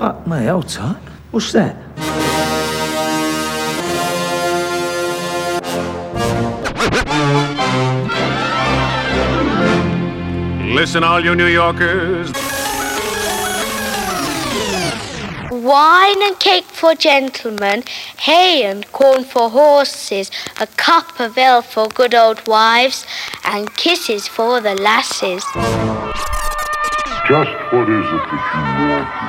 Fuck me, hold tight. What's that? Listen, all you New Yorkers. Wine and cake for gentlemen, hay and corn for horses, a cup of ale for good old wives, and kisses for the lasses. Just what is it that you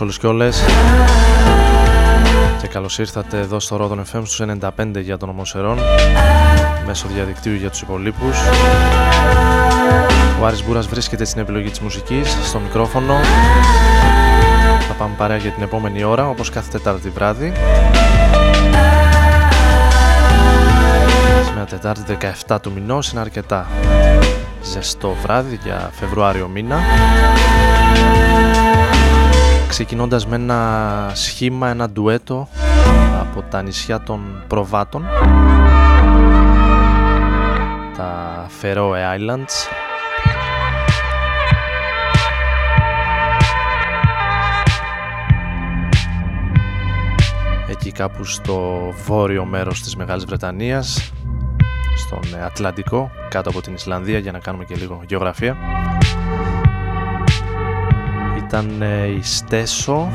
όλους και όλες και καλώς ήρθατε εδώ στο Rodon FM στους 95 για τον Ομοσερών μέσω διαδικτύου για τους υπολείπους. Ο Άρης Μπούρας βρίσκεται στην επιλογή της μουσικής, στο μικρόφωνο. Θα πάμε παρέα για την επόμενη ώρα όπως κάθε Τετάρτη βράδυ. Σήμερα Τετάρτη 17 του μηνός, είναι αρκετά ζεστό βράδυ για Φεβρουάριο μήνα. Ξεκινώντας με ένα σχήμα, ένα ντουέτο από τα νησιά των Προβάτων, τα Faroe Islands, εκεί κάπου στο βόρειο μέρος της Μεγάλης Βρετανίας, στον Ατλαντικό, κάτω από την Ισλανδία, για να κάνουμε και λίγο γεωγραφία. Ήταν η Στέσο,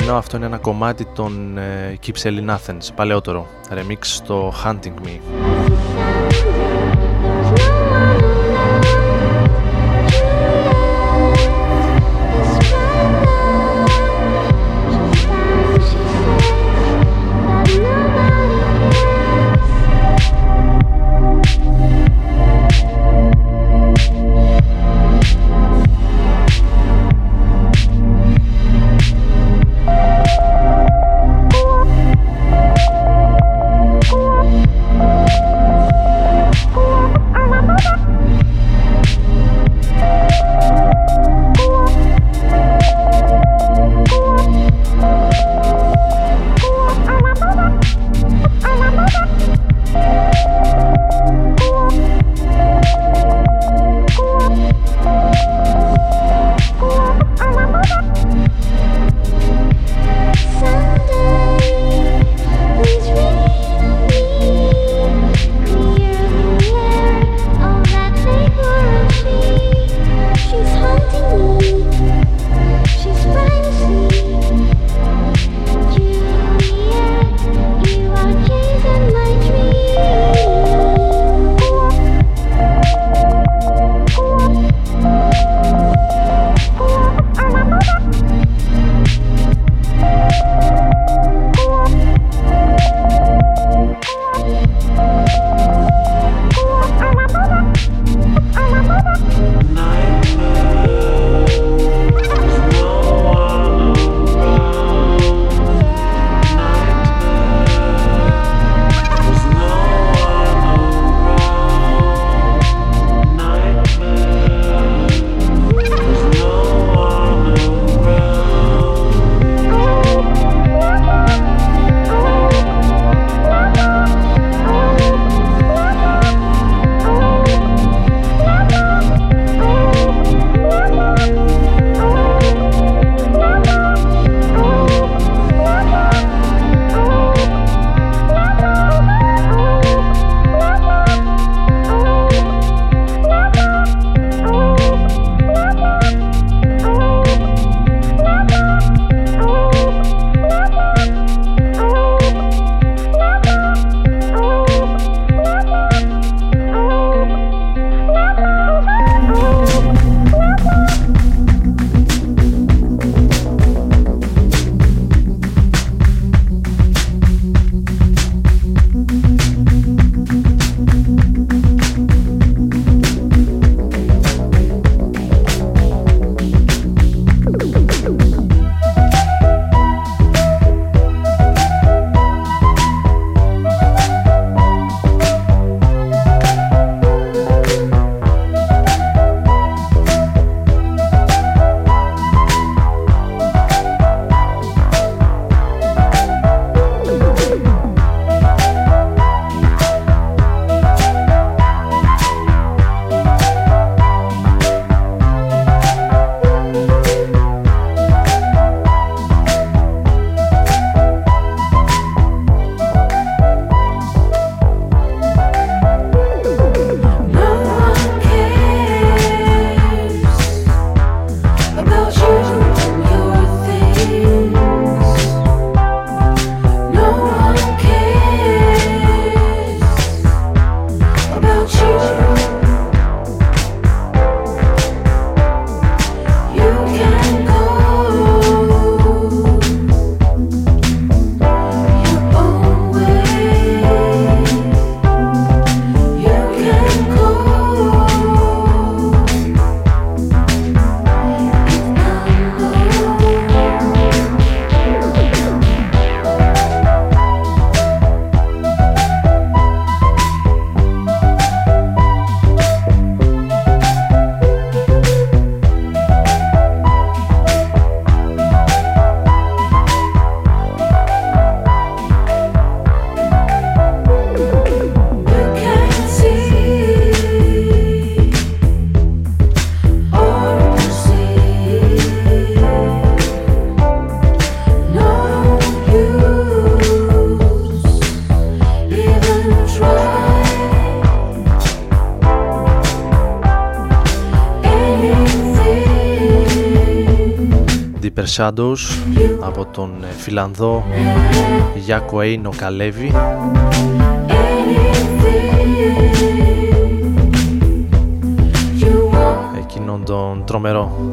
ενώ αυτό είναι ένα κομμάτι των Keep Shelly in Athens, παλαιότερο remix στο Hunting Me. Keep Shadows από τον Φιλανδό Jaakko Eino Kalevi. Εκείνον τον τρομερό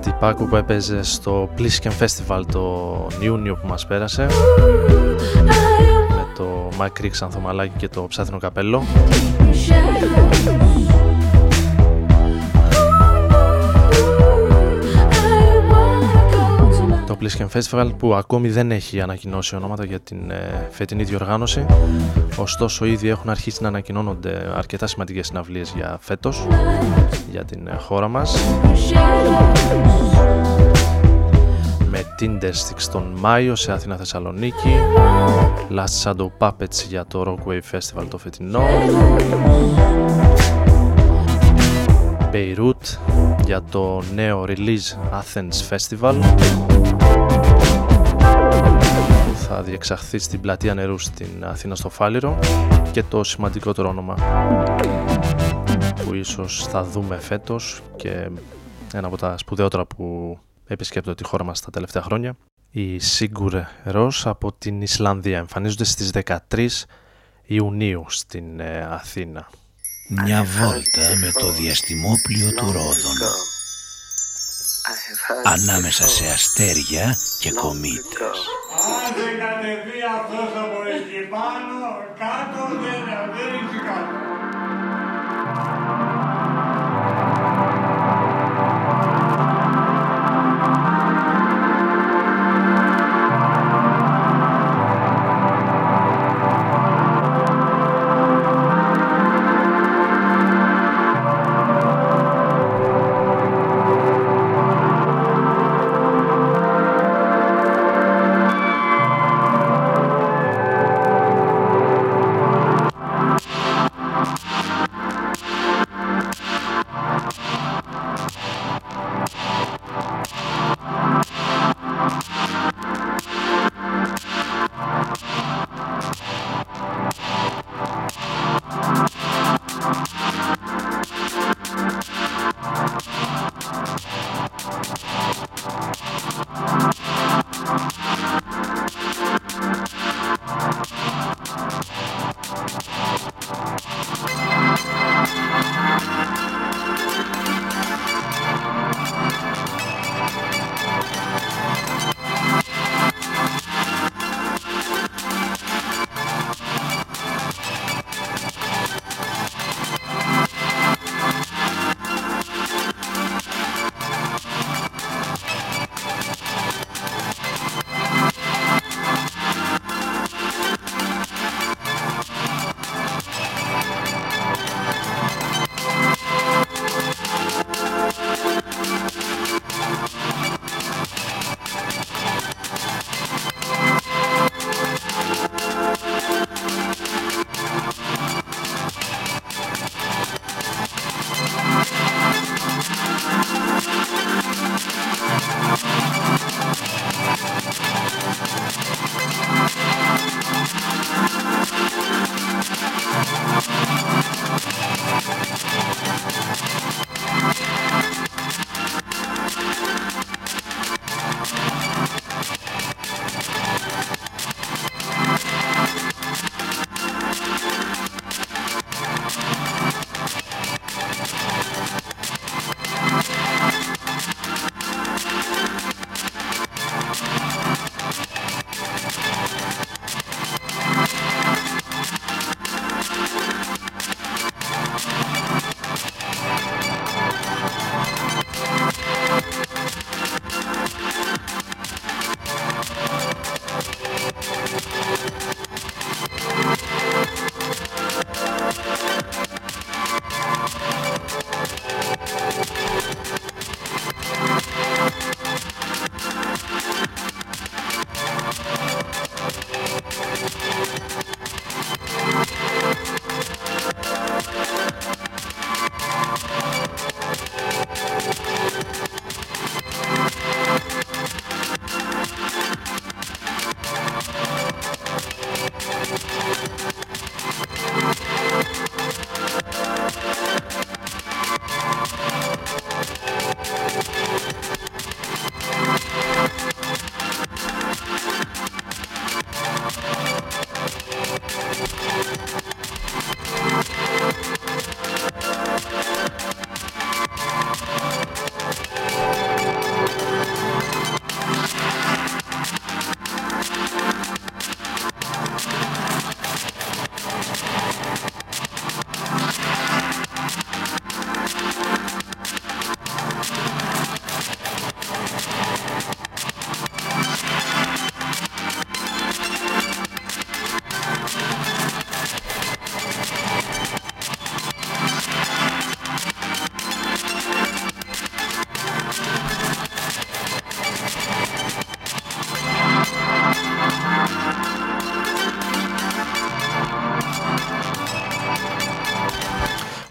τυπάκου που έπαιζε στο Plisken Festival τον Ιούνιο που μας πέρασε με το μακρύ ξανθομαλάκι και το ψάθινο καπέλο. Το Plisken Festival που ακόμη δεν έχει ανακοινώσει ονόματα για την φετινή διοργάνωση, ωστόσο ήδη έχουν αρχίσει να ανακοινώνονται αρκετά σημαντικές συναυλίες για φέτος, για την χώρα μας. Με Tindersticks τον Μάιο σε Αθήνα Θεσσαλονίκη, Last Shadow Puppets για το Rockwave Festival το φετινό, Beirut για το νέο Release Athens Festival που θα διεξαχθεί στην πλατεία νερού στην Αθήνα στο Φάληρο, και το σημαντικότερο όνομα που ίσως θα δούμε φέτος και ένα από τα σπουδαιότερα που επισκέπτονται τη χώρα μας τα τελευταία χρόνια, η Sigur Ros από την Ισλανδία. Εμφανίζονται στις 13 Ιουνίου στην Αθήνα. Μια βόλτα με το διαστημόπλιο του Ρόδων, ανάμεσα σε αστέρια και κομήτες. Άντε κατεβεί αυτός από εκεί πάνω, κάτω δεν έχει κάτω.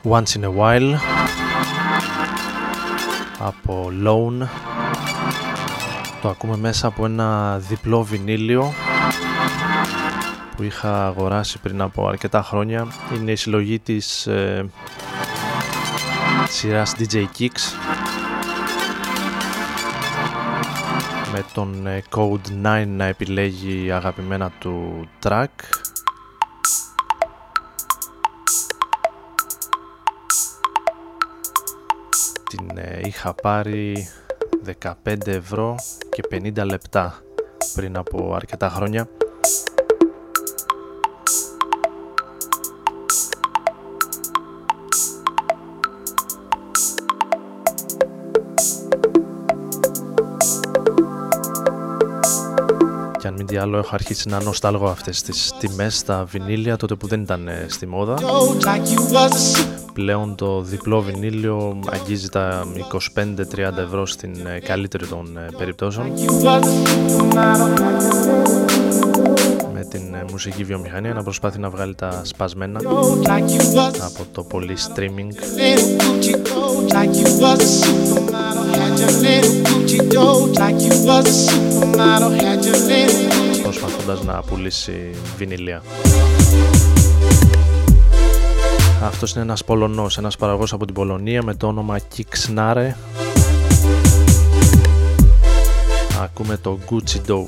Once in a While από Lone. Το ακούμε μέσα από ένα διπλό βινίλιο που είχα αγοράσει πριν από αρκετά χρόνια. Είναι η συλλογή της σειράς DJ Kicks με τον Code 9 να επιλέγει αγαπημένα του track. Την είχα πάρει 15 ευρώ και 50 λεπτά πριν από αρκετά χρόνια. Και αν μην τι άλλο έχω αρχίσει να νοσταλγώ αυτές τις τιμές στα βινίλια τότε που δεν ήταν στη μόδα. Πλέον το διπλό βινίλιο αγγίζει τα 25-30 ευρώ στην καλύτερη των περιπτώσεων. Με την μουσική βιομηχανία να προσπαθεί να βγάλει τα σπασμένα από το πολύ streaming. Προσπαθώντας να πουλήσει βινίλια. Αυτός είναι ένας Πολωνός, ένας παραγωγός από την Πολωνία με το όνομα Kixnare. Ακούμε το Gucci Dough.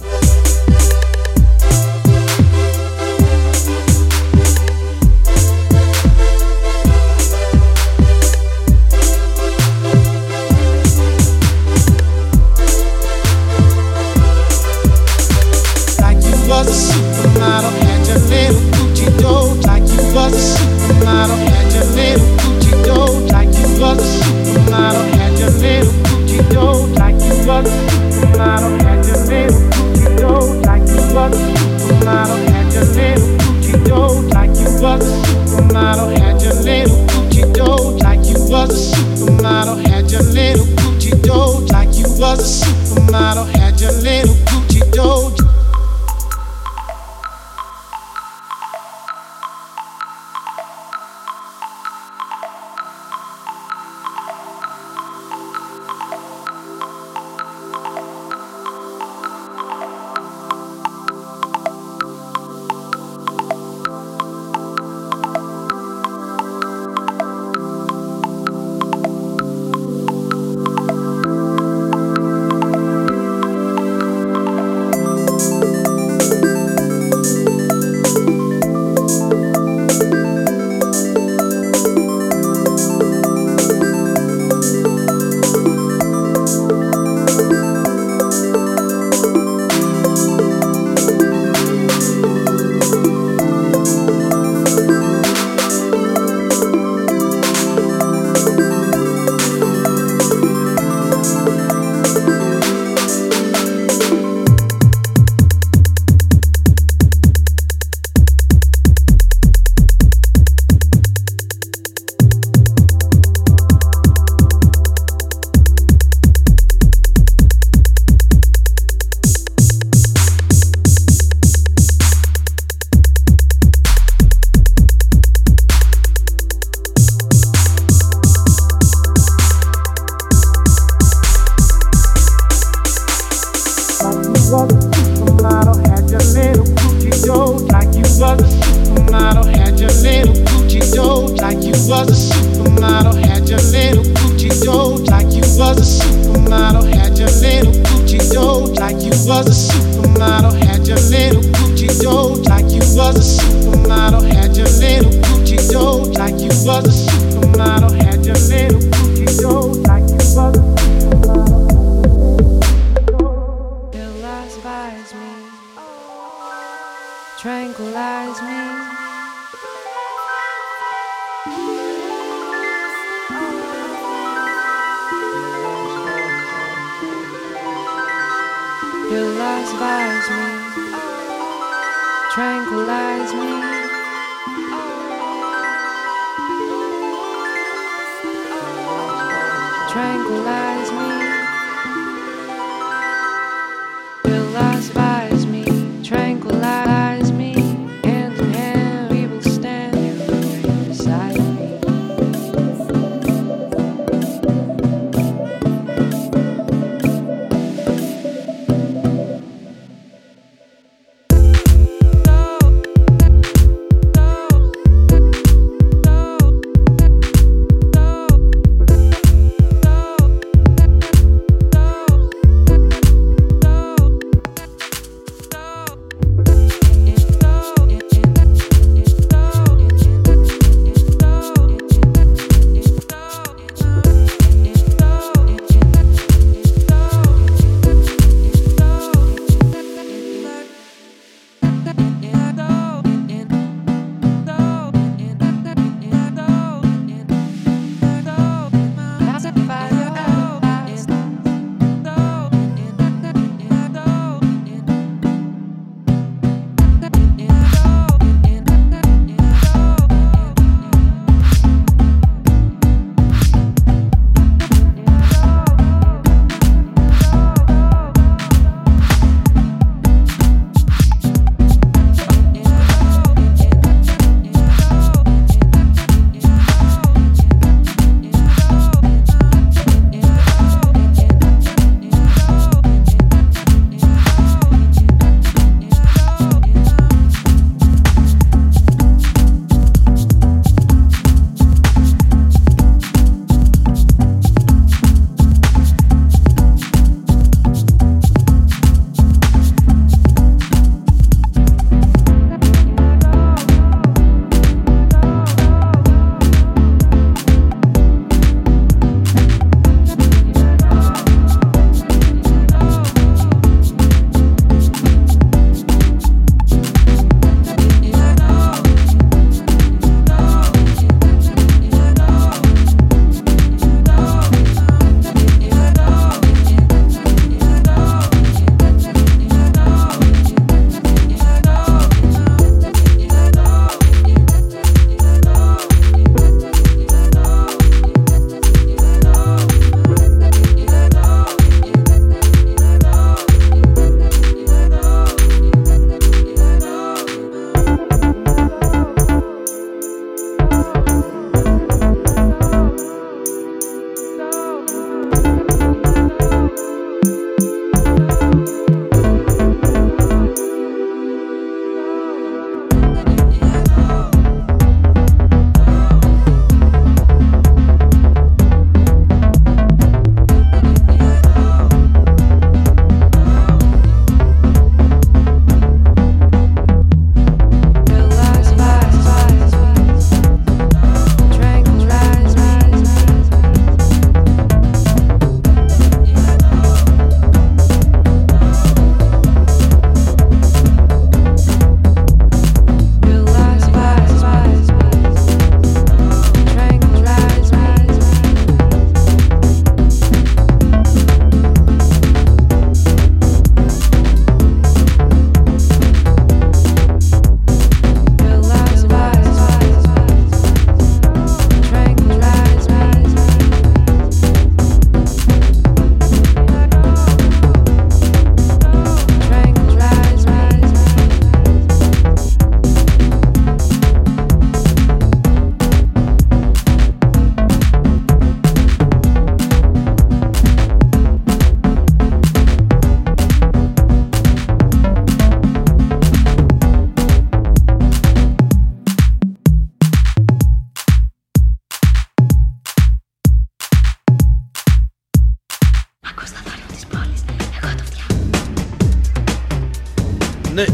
Ναι,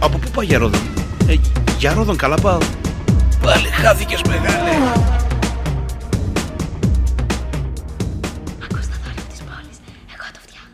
από πού πάει για Ρόδον? Για Ρόδον καλά πάω. Πάλι χάθηκες μεγάλε. Ακούς τα φάρια της πόλης, εγώ το φτιάχνω.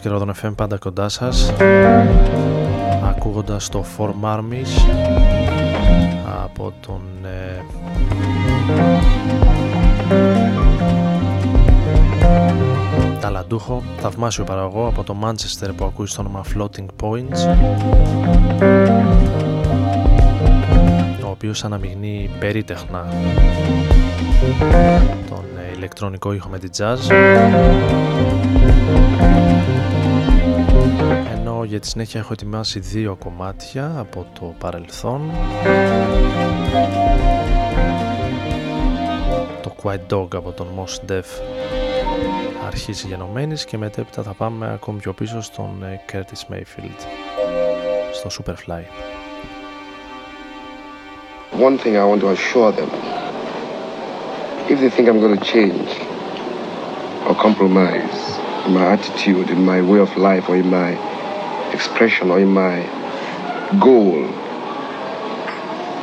Και Rodon FM πάντα κοντά σας, ακούγοντας το Form Armies από τον ταλαντούχο, θαυμάσιο παραγωγό από το Manchester που ακούει στο όνομα Floating Points, ο οποίος αναμειγνύει περίτεχνα τον ηλεκτρονικό ήχο με τη jazz, ενώ για τη συνέχεια έχω ετοιμάσει δύο κομμάτια από το παρελθόν. Το Quiet Dog από τον Mos Def αρχής γενομένης και μετέπειτα θα πάμε ακόμη πιο πίσω στον Curtis Mayfield στο Superfly. One thing I want to assure them, if they think I'm going to change or compromise in my attitude, in my way of life, or in my expression, or in my goal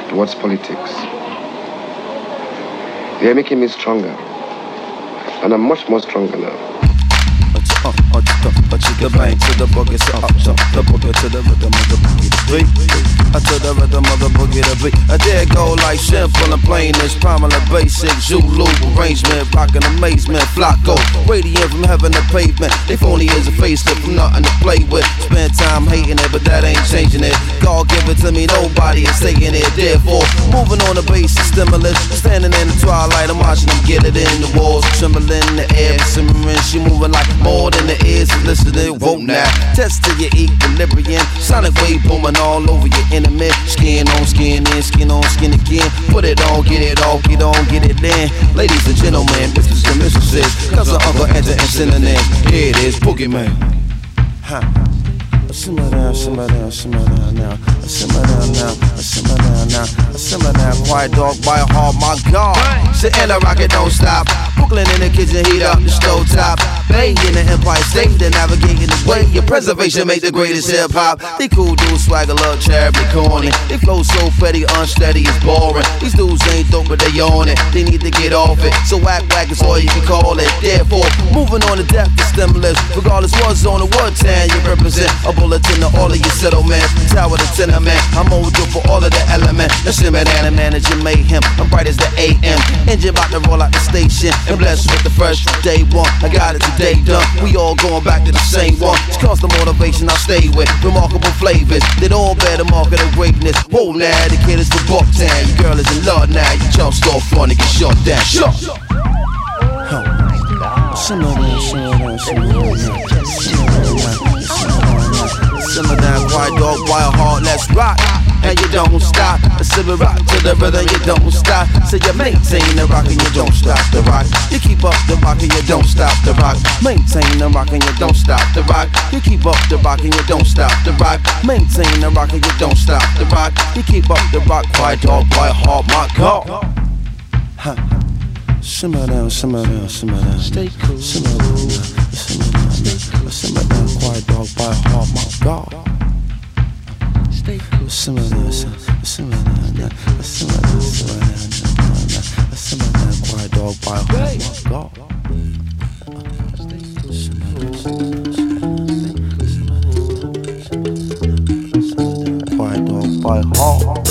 towards politics, they are making me stronger, and I'm much more stronger now. I took the bang to the boogie, so I jump the boogie to the rhythm of the boogie to beat. I took the rhythm of the boogie to beat. I did go like simple and plain as prominent basic Zulu arrangement, rockin' amazement, flocko, radiant from heaven to pavement. They phony as a facelift from nothing to play with. Spend time hating it, but that ain't changing it. God give it to me, nobody is taking it. Therefore, moving on the basis stimulus. Standing in the twilight, I'm watching them get it in the walls, trembling in the air, simmering. She moving like more than the ears is listening, won't now. Test to your equilibrium. Sonic wave booming all over your enemy. Skin on skin in, skin on skin again. Put it on, get it off, get on, get it in. Ladies and gentlemen, bitches and mistresses, cousin, uncle, aunt, and synonyms. Here it is, Boogeyman. Huh. Simmer down, now. Simmer down now. Simmer down, quiet dog, by hard, my God. Sitting a rocket, don't stop. Brooklyn in the kitchen, heat up the stove top. Bay in the Empire State, they're navigating the way. Your preservation make the greatest hip hop. They cool dudes, swagger, love, terribly corny. They flow so fatty, unsteady, it's boring. These dudes ain't dope, but they on it. They need to get off it. So whack is all you can call it. Therefore, moving on to death, the stimulus. Regardless, what's on the what town you represent. A bullet to all of your settlements, tower to tenement. I'm older for all of the elements. The shimmer and managing mayhem. I'm bright as the AM. Engine about to roll out the station. And blessed with the fresh day one. I got it today done. We all going back to the same one. It's constant motivation I stay with. Remarkable flavors that all bear the mark of the greatness. Whoa now, the kid is the Bucktown. Your girl is in love now. You jumped off on it, get shut down. Shut. Simmer down, quiet dog, wild hard, let's rock. And you don't stop. The silver rock to the rhythm, you don't stop. So you maintain the rock and you don't stop the rock. You keep up the rock and you don't stop the rock. Maintain the rock and you don't stop the rock. You keep up the rock and you don't stop the rock. Maintain the rock and you don't stop the rock. You keep up the rock, quiet dog, wild hard, my God. Huh. Simmer down, simmer down, simmer down. Stay cool. Simmer down, simmer down. Simmer down, quiet dog, wild hard, my God. Stay cool. Simmer down, simmer down. Simmer down, simmer down. Simmer down, quiet dog, wild hard, my God. Simmer down, quiet dog, wild hard.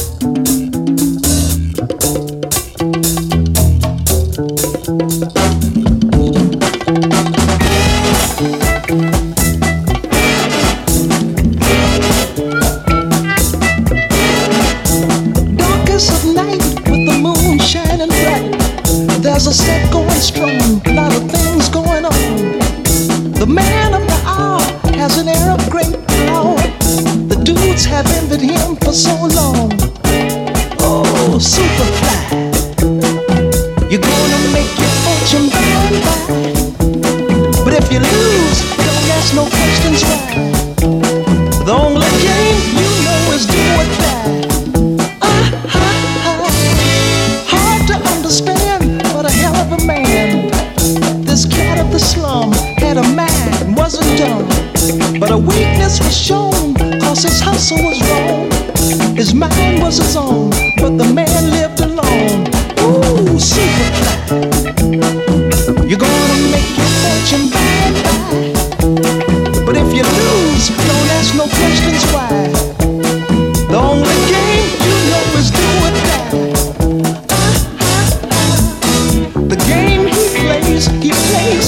The game he plays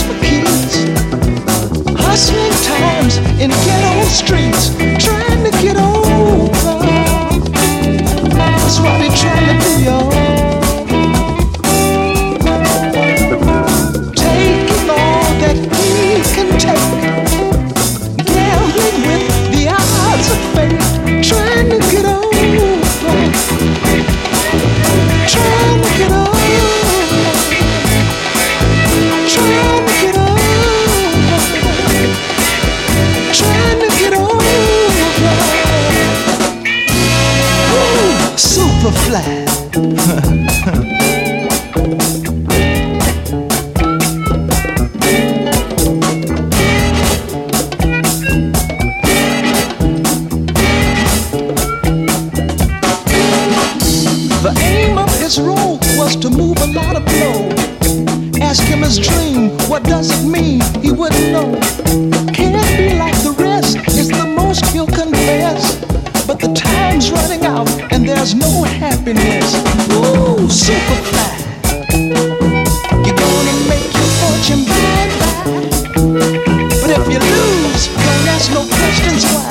for keeps. to move a lot of flow. Ask him his dream, what does it mean? He wouldn't know. Can't be like the rest, it's the most he'll confess. But the time's running out and there's no happiness. Ooh, Superfly, you're gonna make your fortune bye-bye. But if you lose, don't ask no questions why.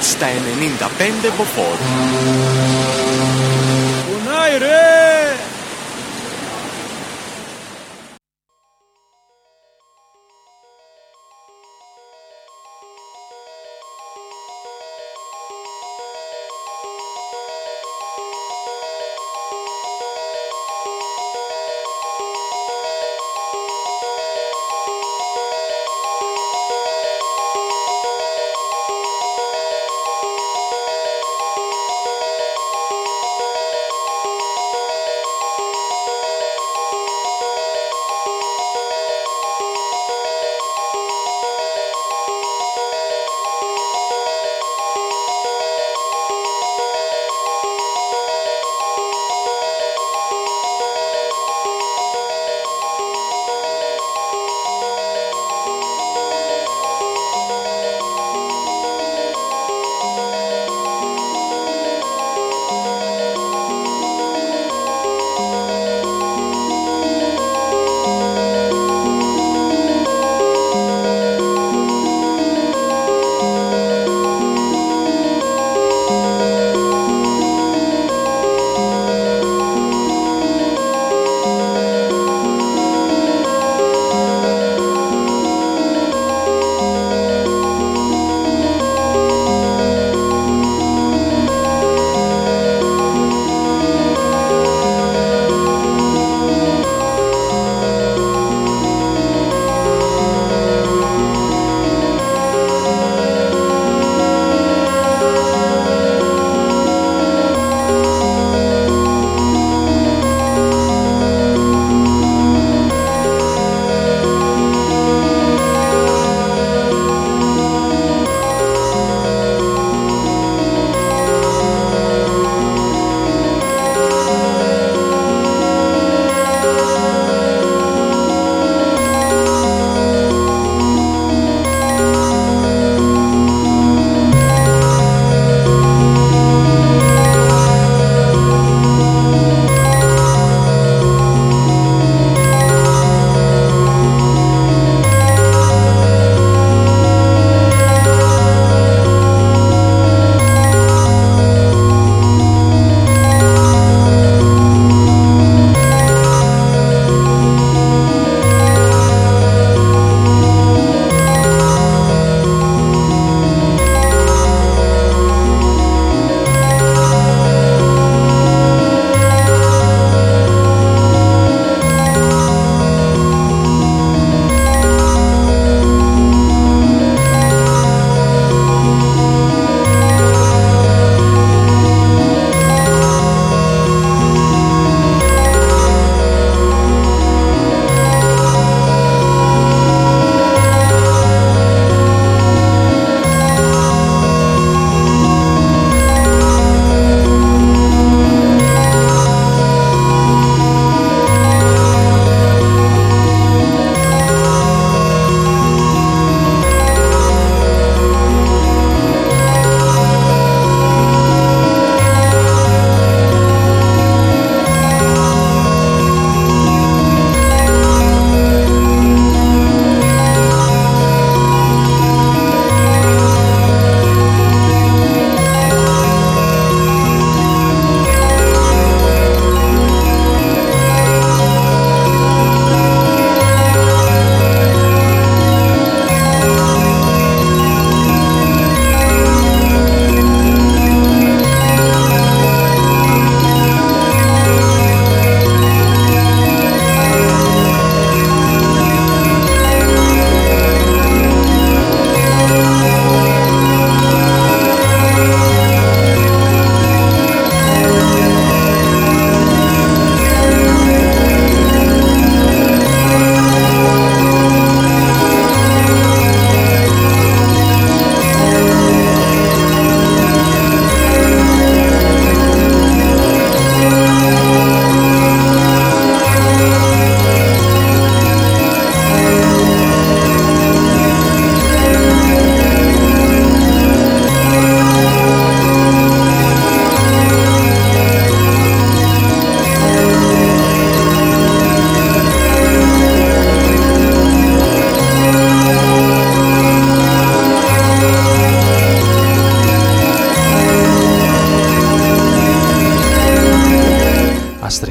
Στα 95 μποφόρ. Κουνάει ρε!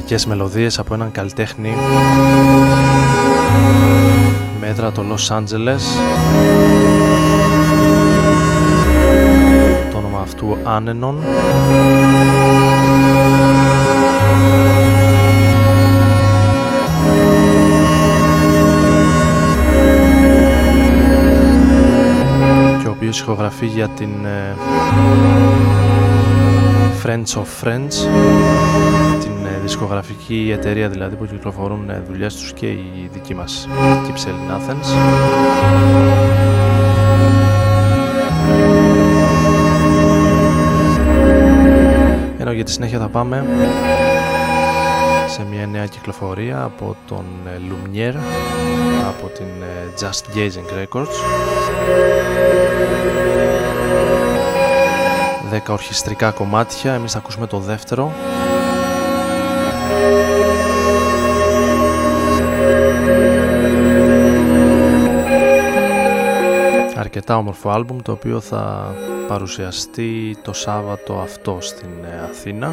μουσικές μελωδίες από έναν καλλιτέχνη με έδρα το Λος Άντζελες. Το όνομα αυτού Anenon. Και ο οποίος ηχογραφεί για την Friends of Friends, την δισκογραφική εταιρεία δηλαδή που κυκλοφορούν δουλειές τους και η δική μας Keep Shelly in Athens. Ενώ για τη συνέχεια θα πάμε σε μια νέα κυκλοφορία από τον Lumiere, από την Just Gazing Records. 10 ορχιστρικά κομμάτια, εμείς θα ακούσουμε το δεύτερο. Αρκετά όμορφο άλμπουμ, το οποίο θα παρουσιαστεί το Σάββατο αυτό στην Αθήνα.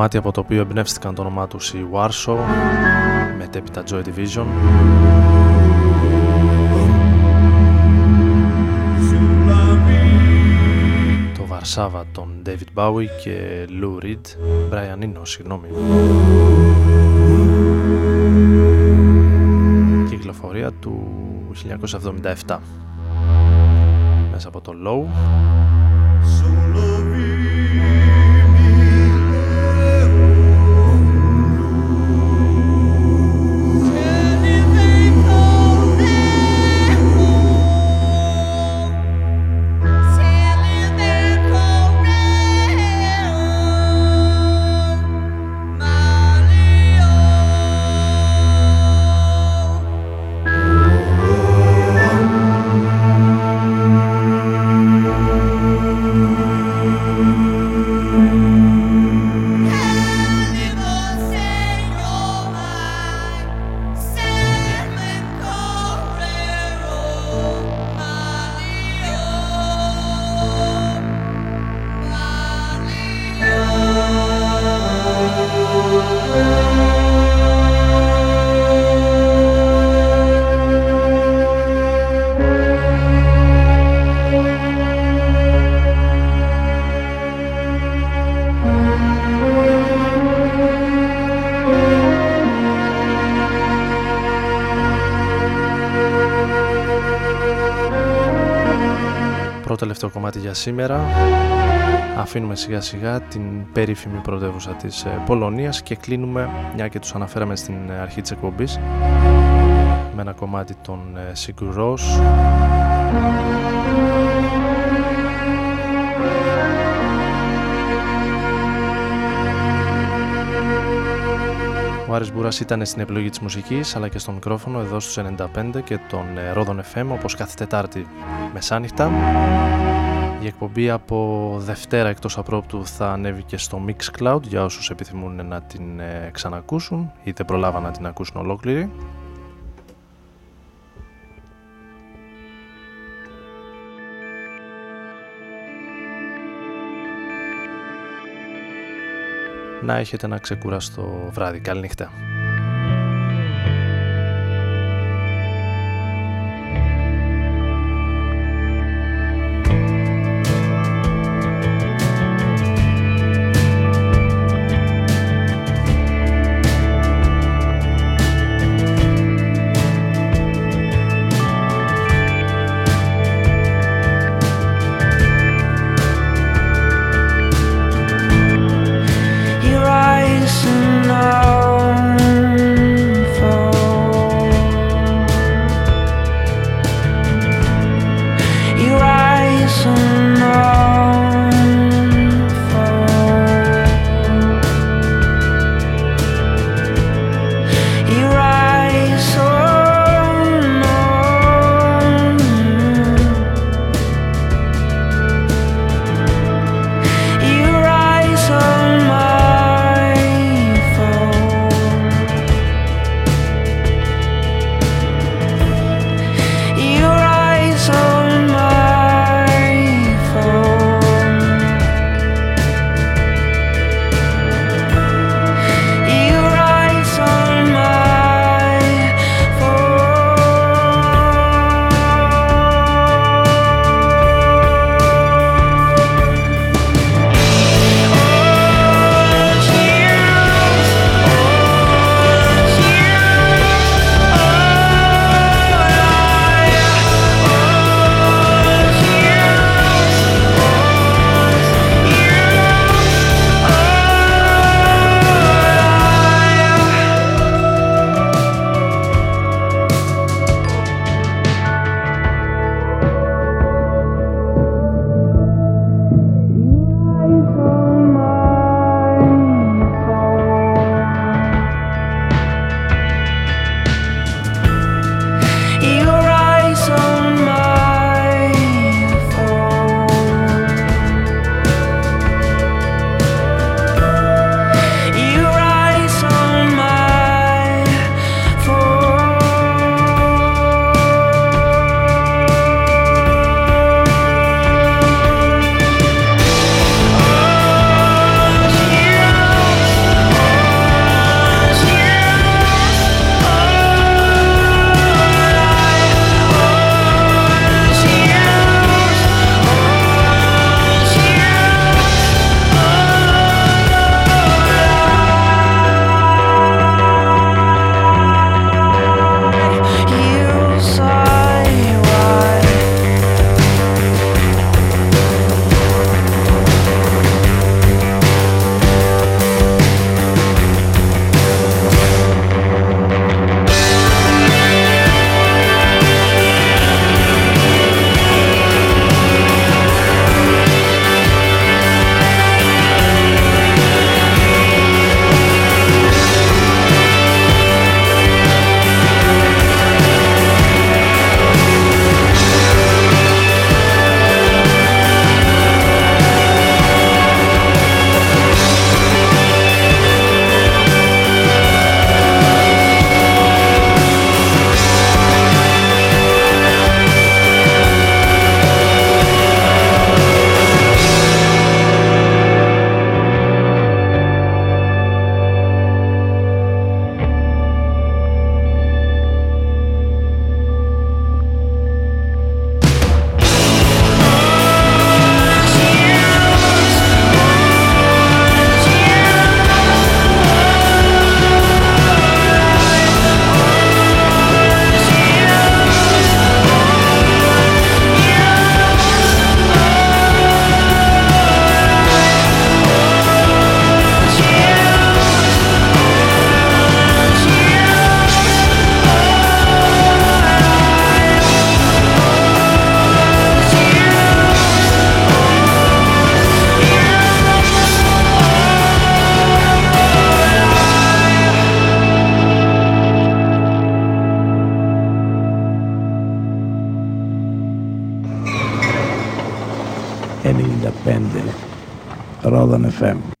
κομμάτι από το οποίο εμπνεύστηκαν το όνομά τους η Warszawa, μετέπειτα Joy Division. Το Βαρσάβα των David Bowie και Lou Reed, Brian Eno, συγγνώμη. Κυκλοφορία του 1977 μέσα από το Low. Τελευταίο κομμάτι για σήμερα. Αφήνουμε σιγά σιγά την περίφημη πρωτεύουσα της Πολωνίας και κλείνουμε, μια και τους αναφέραμε στην αρχή της εκπομπής, με ένα κομμάτι των Sigur Ros, Ο Άρης Μπούρας ήταν στην επιλογή της μουσικής αλλά και στο μικρόφωνο εδώ στους 95 και τον Rodon FM, όπως κάθε Τετάρτη μεσάνυχτα. Η εκπομπή από Δευτέρα εκτός απρόπτου θα ανέβει και στο Mixcloud για όσους επιθυμούν να την ξανακούσουν ή δεν προλάβαν να την ακούσουν ολόκληρη. Να έχετε ένα ξεκουραστό βράδυ. Καληνύχτα. Now 95 Rodon FM.